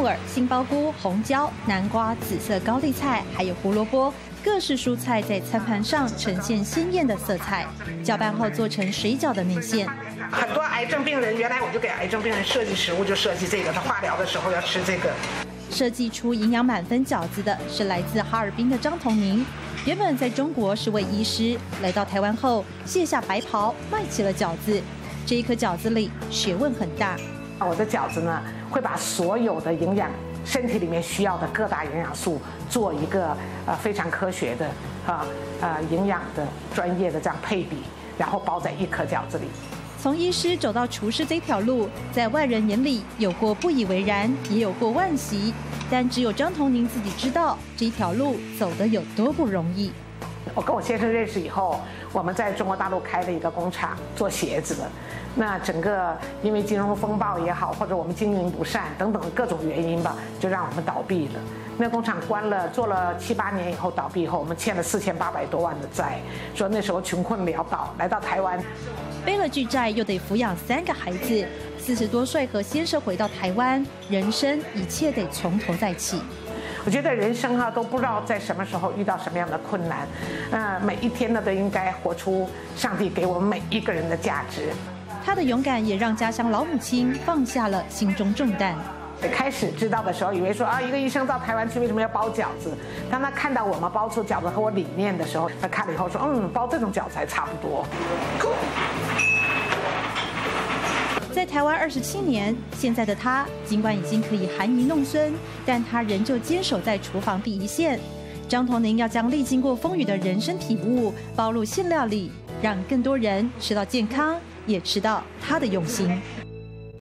木耳、杏鲍菇、红椒、南瓜、紫色高丽菜，还有胡萝卜。 各式蔬菜在餐盘上呈现鲜艳的色彩，搅拌后做成水饺的面线。很多癌症病人，原来我就给癌症病人设计食物，就设计这个。他化疗的时候要吃这个。设计出营养满分饺子的是来自哈尔滨的张同宁，原本在中国是位医师，来到台湾后卸下白袍，卖起了饺子。这一颗饺子里学问很大。我的饺子呢，会把所有的营养。 身体里面需要的各大营养素，做一个非常科学的营养的专业的这样配比，然后包在一颗饺子里。从医师走到厨师这条路，在外人眼里有过不以为然，也有过惋惜，但只有张同宁自己知道这条路走得有多不容易。我跟我先生认识以后，我们在中国大陆开了一个工厂做鞋子的。 那整个因为金融风暴也好，或者我们经营不善等等各种原因吧，就让我们倒闭了。那工厂关了，做了7、8年以后倒闭以后，我们欠了4800多万的债，说那时候穷困潦倒，来到台湾，背了巨债，又得抚养3个孩子。40多岁和先生回到台湾，人生一切得从头再起。 我觉得人生哈都不知道在什么时候遇到什么样的困难，每一天呢都应该活出上帝给我们每一个人的价值。他的勇敢也让家乡老母亲放下了心中重担。开始知道的时候，以为说啊，一个医生到台湾去为什么要包饺子？当他看到我们包出饺子和我理念的时候，他看了以后说，包这种饺子还差不多。在台湾27年，现在的他尽管已经可以含饴弄孙，但他仍旧坚守在厨房第一线。张同宁要将历经过风雨的人生体悟包入馅料里，让更多人吃到健康，也吃到他的用心。